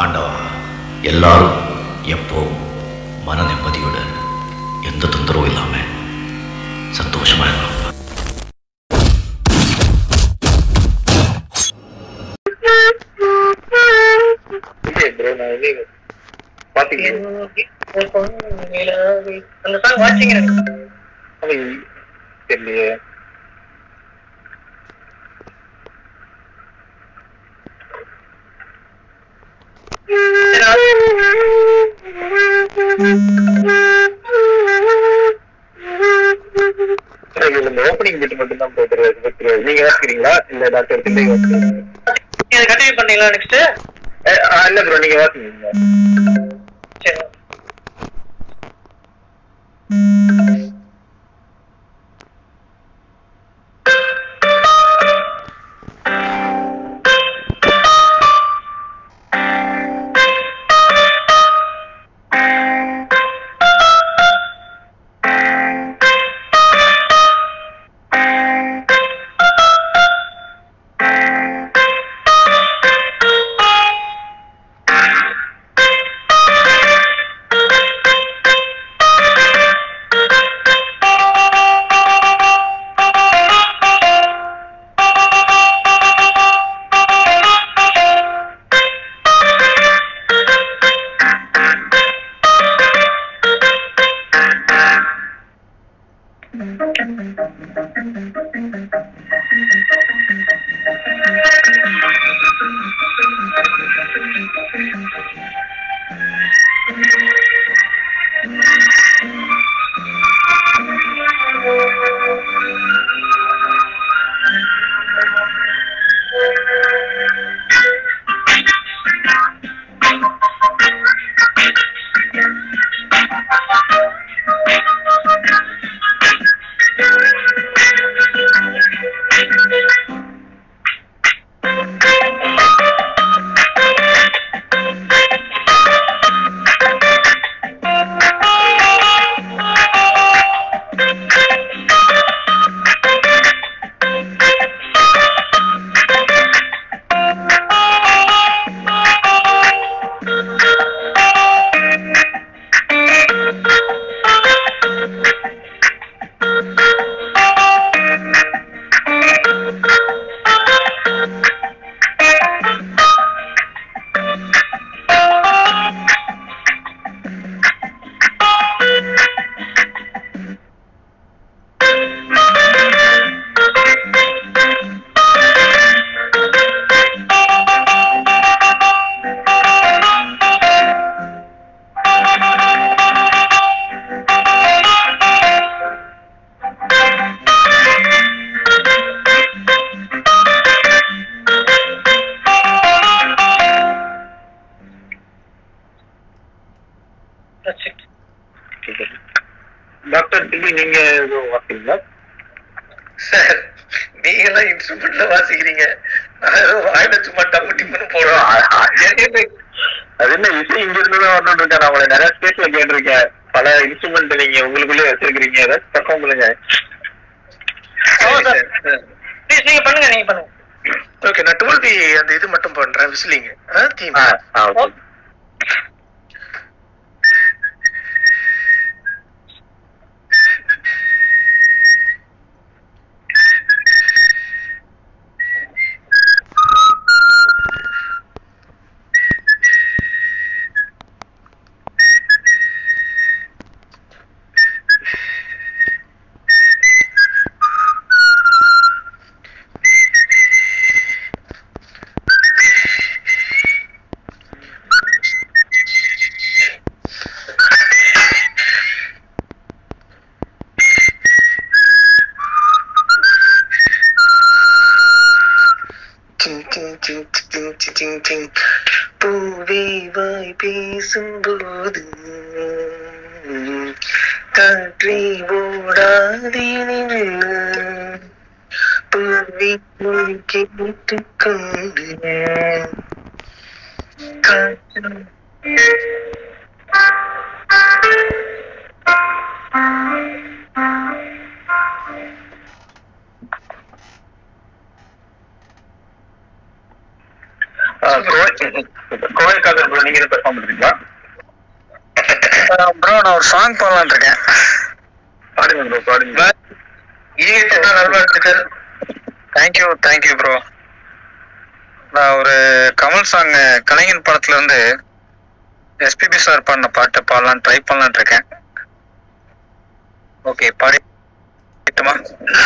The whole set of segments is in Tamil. ஆண்டவா, எல்லாரும் எப்போவும் மன நிம்மதியுடன் எந்த தொந்தரவும் இல்லாமல் சந்தோஷமாக இருக்கும். ப்ரோ நான் ஒரு சாங் பண்ணலாம்னு இருக்கேன். பாடுங்க ப்ரோ பாடுங்க. Thank you thank you bro. நான் ஒரு கமல் சாங் கலைஞன் படத்துல இருந்து எஸ்பிபி சார் பண்ண பாட்டை பாடலான்னு ட்ரை பண்ணலான்னு இருக்கேன். ஓகே பாடி கேட்டுமா?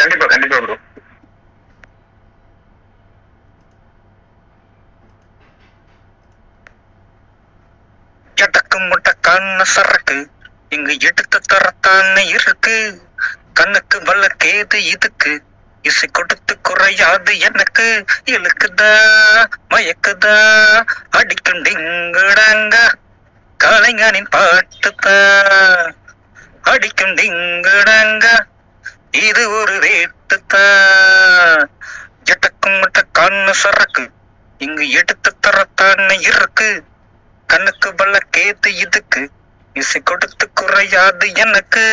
கண்டிப்பா கண்டிப்பா ப்ரோ. எடக்கு முட்டை கண்ண சரக்கு இங்கு எடுத்து தரத்தானே இருக்கு, கண்ணுக்கு வல்ல கேது இதுக்கு இசை கொடுத்து குறையாது எனக்கு, இழுக்குதா மயக்குதா அடிக்கும் டிங்குடாங்க கலைஞனின் பாட்டுதா அடிக்கும் டிங்குடாங்க இது ஒரு வேட்டுதா. எட்டக்கும் முட்டை கண்ணு சரக்கு இங்கு எடுத்து தரத்தானே இருக்கு, கண்ணுக்கு வல்ல கேது இதுக்கு இசை கொடுத்து குறையாது எனக்கு,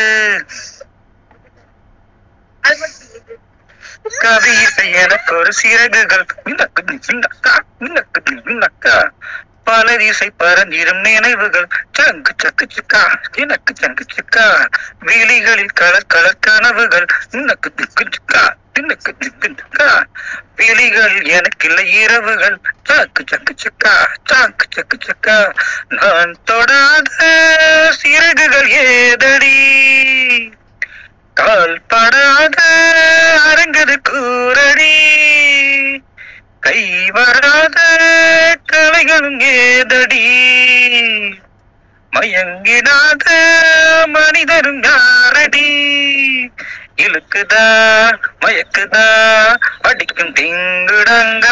கவி இசை எனக்கு ஒரு சிறகுகள் மின்னக்கா பலர் இசை பரந்திரும் நினைவுகள் சங்கு சக்கு சிக்கா எனக்கு சங்கு சிக்கா விழிகளில் கலர் கலர் கனவுகள் மின்னக்கு திக்கு சிக்கா தின்னுக்கு திக்கு சிக்கா விழிகள் எனக்கு இல்லை இரவுகள் சாக்கு சக்கு சிக்கா சாக்கு சக்கு சிக்கா நான் தொடாத சிறகுகள் ஏதடி கால் படாத அரங்கது கூரடி கை வராத கலைகளும் ஏதடி மயங்கிடாத மனிதரும் யாரடி இழுக்குதா மயக்குதா அடிக்கும் டிங்குடங்க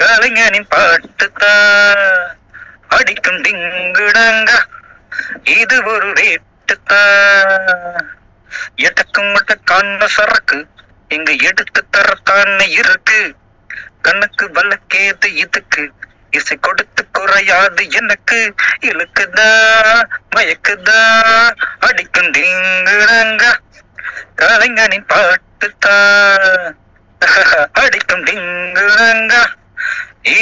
கலைஞனின் பாட்டுதா அடிக்கும் டிங்குடங்க இது ஒரு வேட்டுதா. எட்டக்கும் முட்டை கண்ண சரக்கு இங்க எடுத்து தரத்தானே இருக்கு, கண்ணுக்கு வல்ல கேது இதுக்கு இசை கொடுத்து குறையாது எனக்கு, இழுக்குதா மயக்குதா அடிக்கும் டிங்குடங்க கலைஞனின் பாட்டுதா அடிக்கும் டிங்குடங்க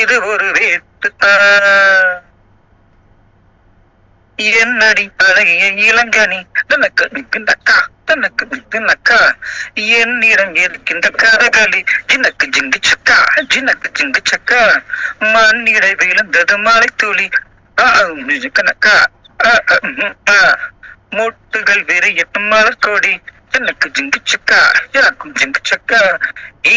இது ஒரு வேட்டுதா. என்னடி பழகிய இளங்கனி தனக்கு நிற்கின்றக்கா தனக்கு நிற்கின்றக்கா என்னிடம் இருக்கின்ற கதகளி ஜினக்கு ஜிங்கு சக்கா ஜினக்கு ஜிங்கு சக்கா மண்ணிடை விழுந்தது மலை துளி கணக்கா மொட்டுகள் விரிய மலர் கொடி தனக்கு ஜிங்கு சக்கா எனக்கும் ஜிங்கு சக்கா ஈ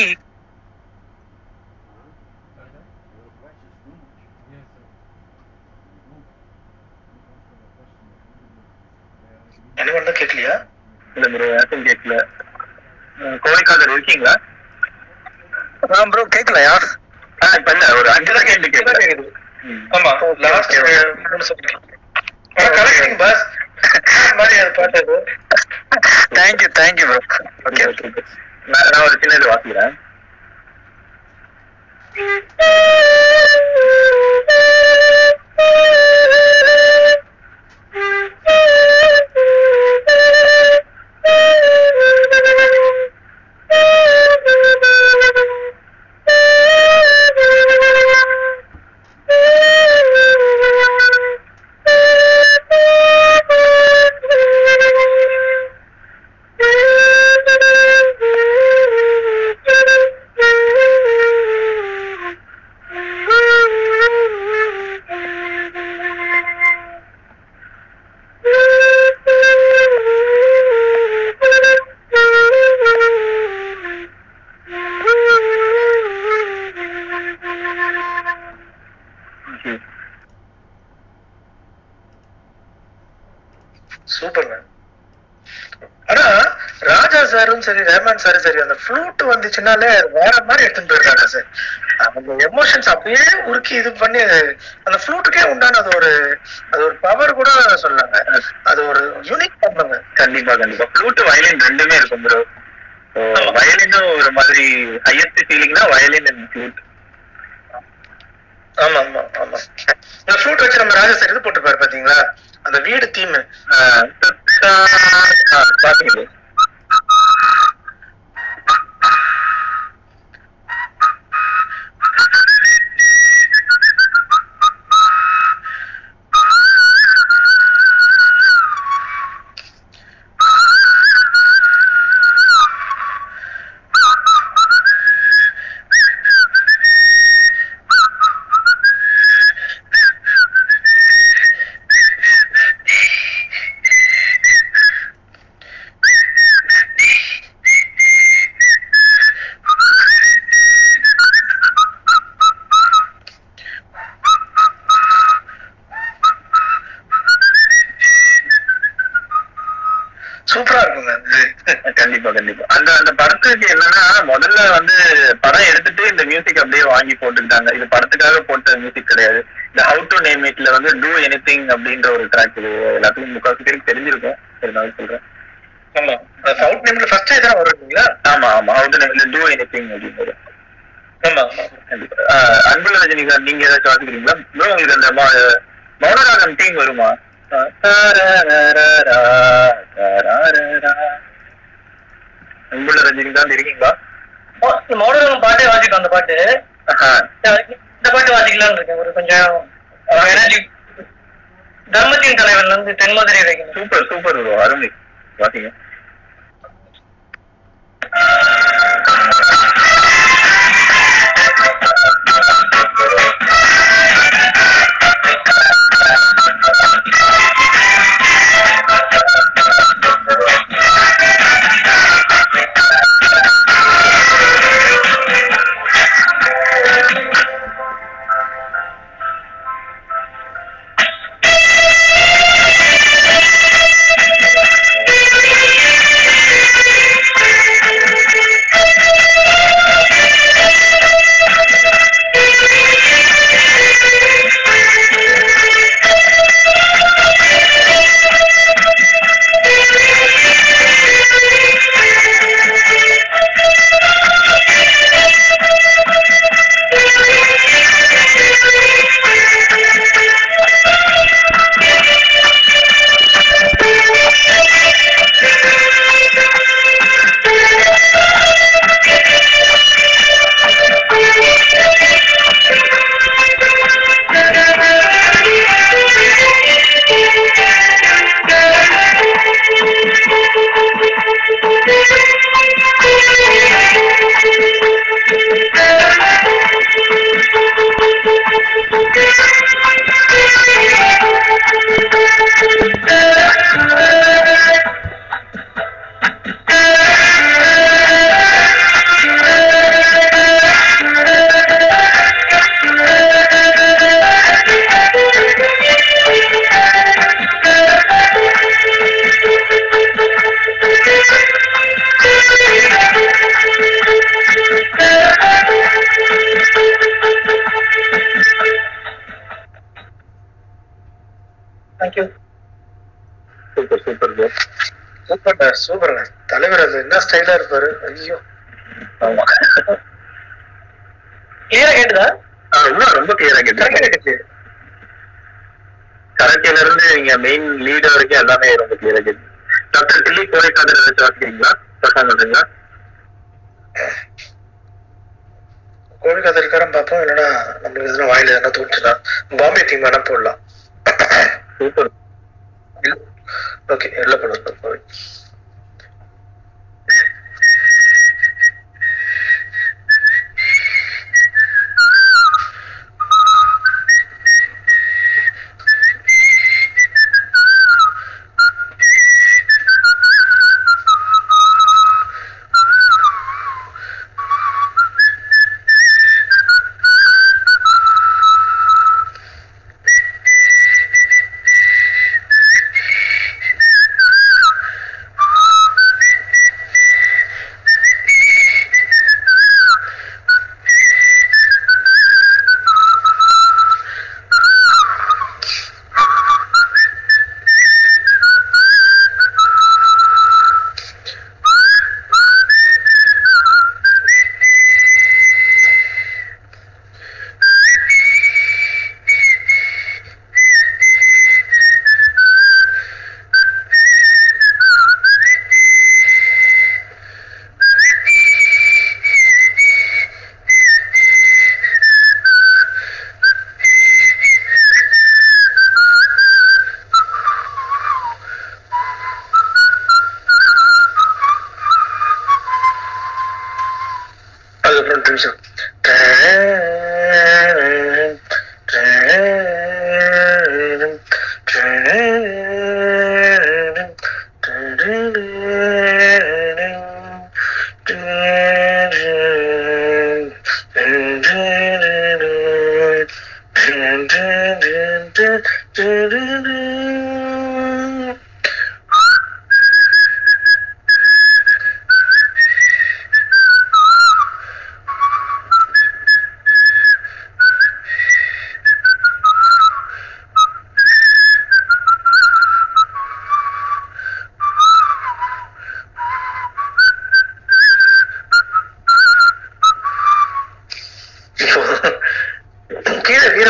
எனக்கு கேட்கலையா? இல்ல ப்ரோ யாருக்கும் கேட்கல. கோடைக்காதர் இருக்கீங்களா? ப்ரோ கேட்கலையா? ஒரு 5 தான் கேட்டு ஆமா லாஸ்ட் பாஸ் மாதிரி அது பாட்டது. Thank you thank you bro. Okay okay நான் ஒரு சின்ன இது வாசிக்கிறேன். சரி ரஹ்மான் சார் சரி அந்த ஃப்ளூட் வந்துச்சுனாலே வேற மாதிரி எடுத்துட்டு போயிருக்காங்க சார். அவங்க எமோஷன்ஸ் அப்படியே உருக்கி இது பண்ணி அந்த ஃப்ளூட்டுக்கே உண்டான அது ஒரு பவர் கூட சொல்லாங்க. அது ஒரு யூனிக் பண்ணுங்க. கண்டிப்பா கண்டிப்பா ஃப்ளூட் வயலின் ரெண்டுமே இருக்கும் ப்ரோ. வயலினும் ஒரு மாதிரி ஹையஸ்ட் ஃபீலிங்னா வயலின் அண்ட் ஃப்ளூட். ஆமா ஆமா ஆமா இந்த ஃப்ளூட் வச்சு நம்ம ராஜா சார் இது போட்டுப்பாரு பாத்தீங்களா அந்த வீடு தீம் பாத்தீங்களா அந்த படத்துக்கு என்னன்னா முதல்ல வந்து படம் எடுத்துட்டு இந்த மியூசிக் அப்படியே வாங்கி போட்டுக்கிட்டாங்க. இது படத்துக்காக போட்ட மியூசிக் கிடையாது. இந்த ஹவு டு நேம் இட்ல வந்து டூ எனிதிங் அப்படின்ற ஒரு ட்ராக் இது எல்லாத்துக்கும் முக்காசு பேருக்கு தெரிஞ்சிருக்கும். சரி நான் சொல்றேன். ஹவு டு நேம்ல ஃபர்ஸ்ட் இதான் வருவீங்களா? ஆமா ஆமா, ஹவு டு நேம்ல டூ எனிதிங் அப்படின்னு வரும். அன்புல ரஜினி சார் நீங்க ஏதாச்சும் வாசிக்கிறீங்களா? உங்களுக்கு அந்த மௌனராகம் டீம் வருமா? அன்புல ரஜினி தான் இருக்கீங்களா? மௌனராகம் பாட்டே வாசிக்கும். அந்த பாட்டு இந்த பாட்டு வாசிக்கலாம்னு இருக்கேன். ஒரு கொஞ்சம் எனர்ஜி. தர்மத்தின் தலைவன்ல இருந்து தென்மதுரை வரைக்கும். சூப்பர் சூப்பர், ஒரு அருமை வாசிங்க. சூப்பர் தலைவர். அது என்ன ஸ்டைலா இருப்பாரு. ஐயோ கிளியரா கேட்டுதா? ரொம்ப கிளியரா கேட்டு. கரெக்ட்ல இருந்து நீங்க மெயின் லீடர் வரைக்கும் எல்லாமே ரொம்ப கிளியரா கேட்டு. டாக்டர் டில்லி கோரைக்காதர் ஏதாச்சும் வாசிக்கிறீங்களா? பசங்கங்களா கோரைக்காதர் இருக்காரன் பார்ப்போம். இல்லைன்னா நம்மளுக்கு எதுனா வாயில எதுனா தோணுச்சுன்னா பாம்பே தீம் வேணா போடலாம். சூப்பர். ஓகே எல்லாம் போடலாம்.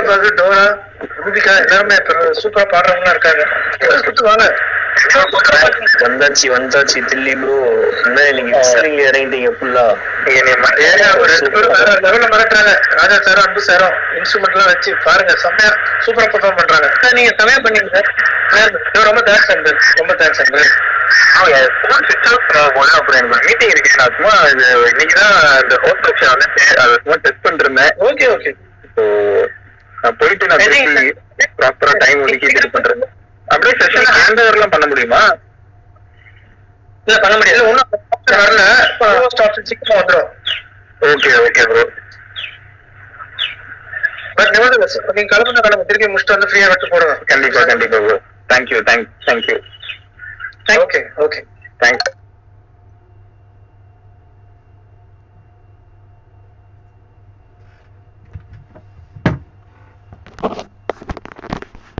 பாபு, டோரா, ரூபிகா எல்லாருமே சூப்பரா பாடுறவங்களா இருக்காங்க. சுத்துவாங்க. வந்தாச்சு வந்தாச்சு தில்லி ப்ரோ. நீங்க இறங்கிட்டீங்க ஃபுல்லா. ஒரு ரெண்டு பேரும் லெவல்ல மிரட்டுறாங்க. ராஜா சாரும் அன்பு சாரும் இன்ஸ்ட்ருமெண்ட் எல்லாம் வச்சு பாருங்க, செம்மையா சூப்பரா பெர்ஃபார்ம் பண்றாங்க. சார் நீங்க செம்மையா பண்ணீங்க சார். ரொம்ப தேங்க்ஸ் அன்பு, ரொம்ப தேங்க்ஸ் அன்பு. அப்புறம் எனக்கு மீட்டிங் இருக்கு, நான் சும்மா இன்னைக்கு தான் இந்த ஹோஸ்டல் வந்து அதை சும்மா டெஸ்ட் பண்ணிருந்தேன். Okay okay. ஸோ நான் போயிட்டு நான் ப்ராப்பரா டைம் ஒதுக்கி டெஸ்ட் பண்றேன். அப்படியே செஷன் ஹேண்ட் ஓவர்லாம் பண்ண முடியுமா? இல்ல பண்ண முடியாது, ஒன்னும் ஆப்ஷன் வரல. ஃபர்ஸ்ட் ஆப்ஷன் சீக்கிரம் வந்துடும். Okay okay bro. பட் நிமிடம் சார் நீங்க கிளம்புனா கிளம்பு, திருப்பி முடிச்சுட்டு வந்து ஃப்ரீயா விட்டு போடுவோம். கண்டிப்பா கண்டிப்பா bro. Thank you thanks thank you. Okay okay thanks.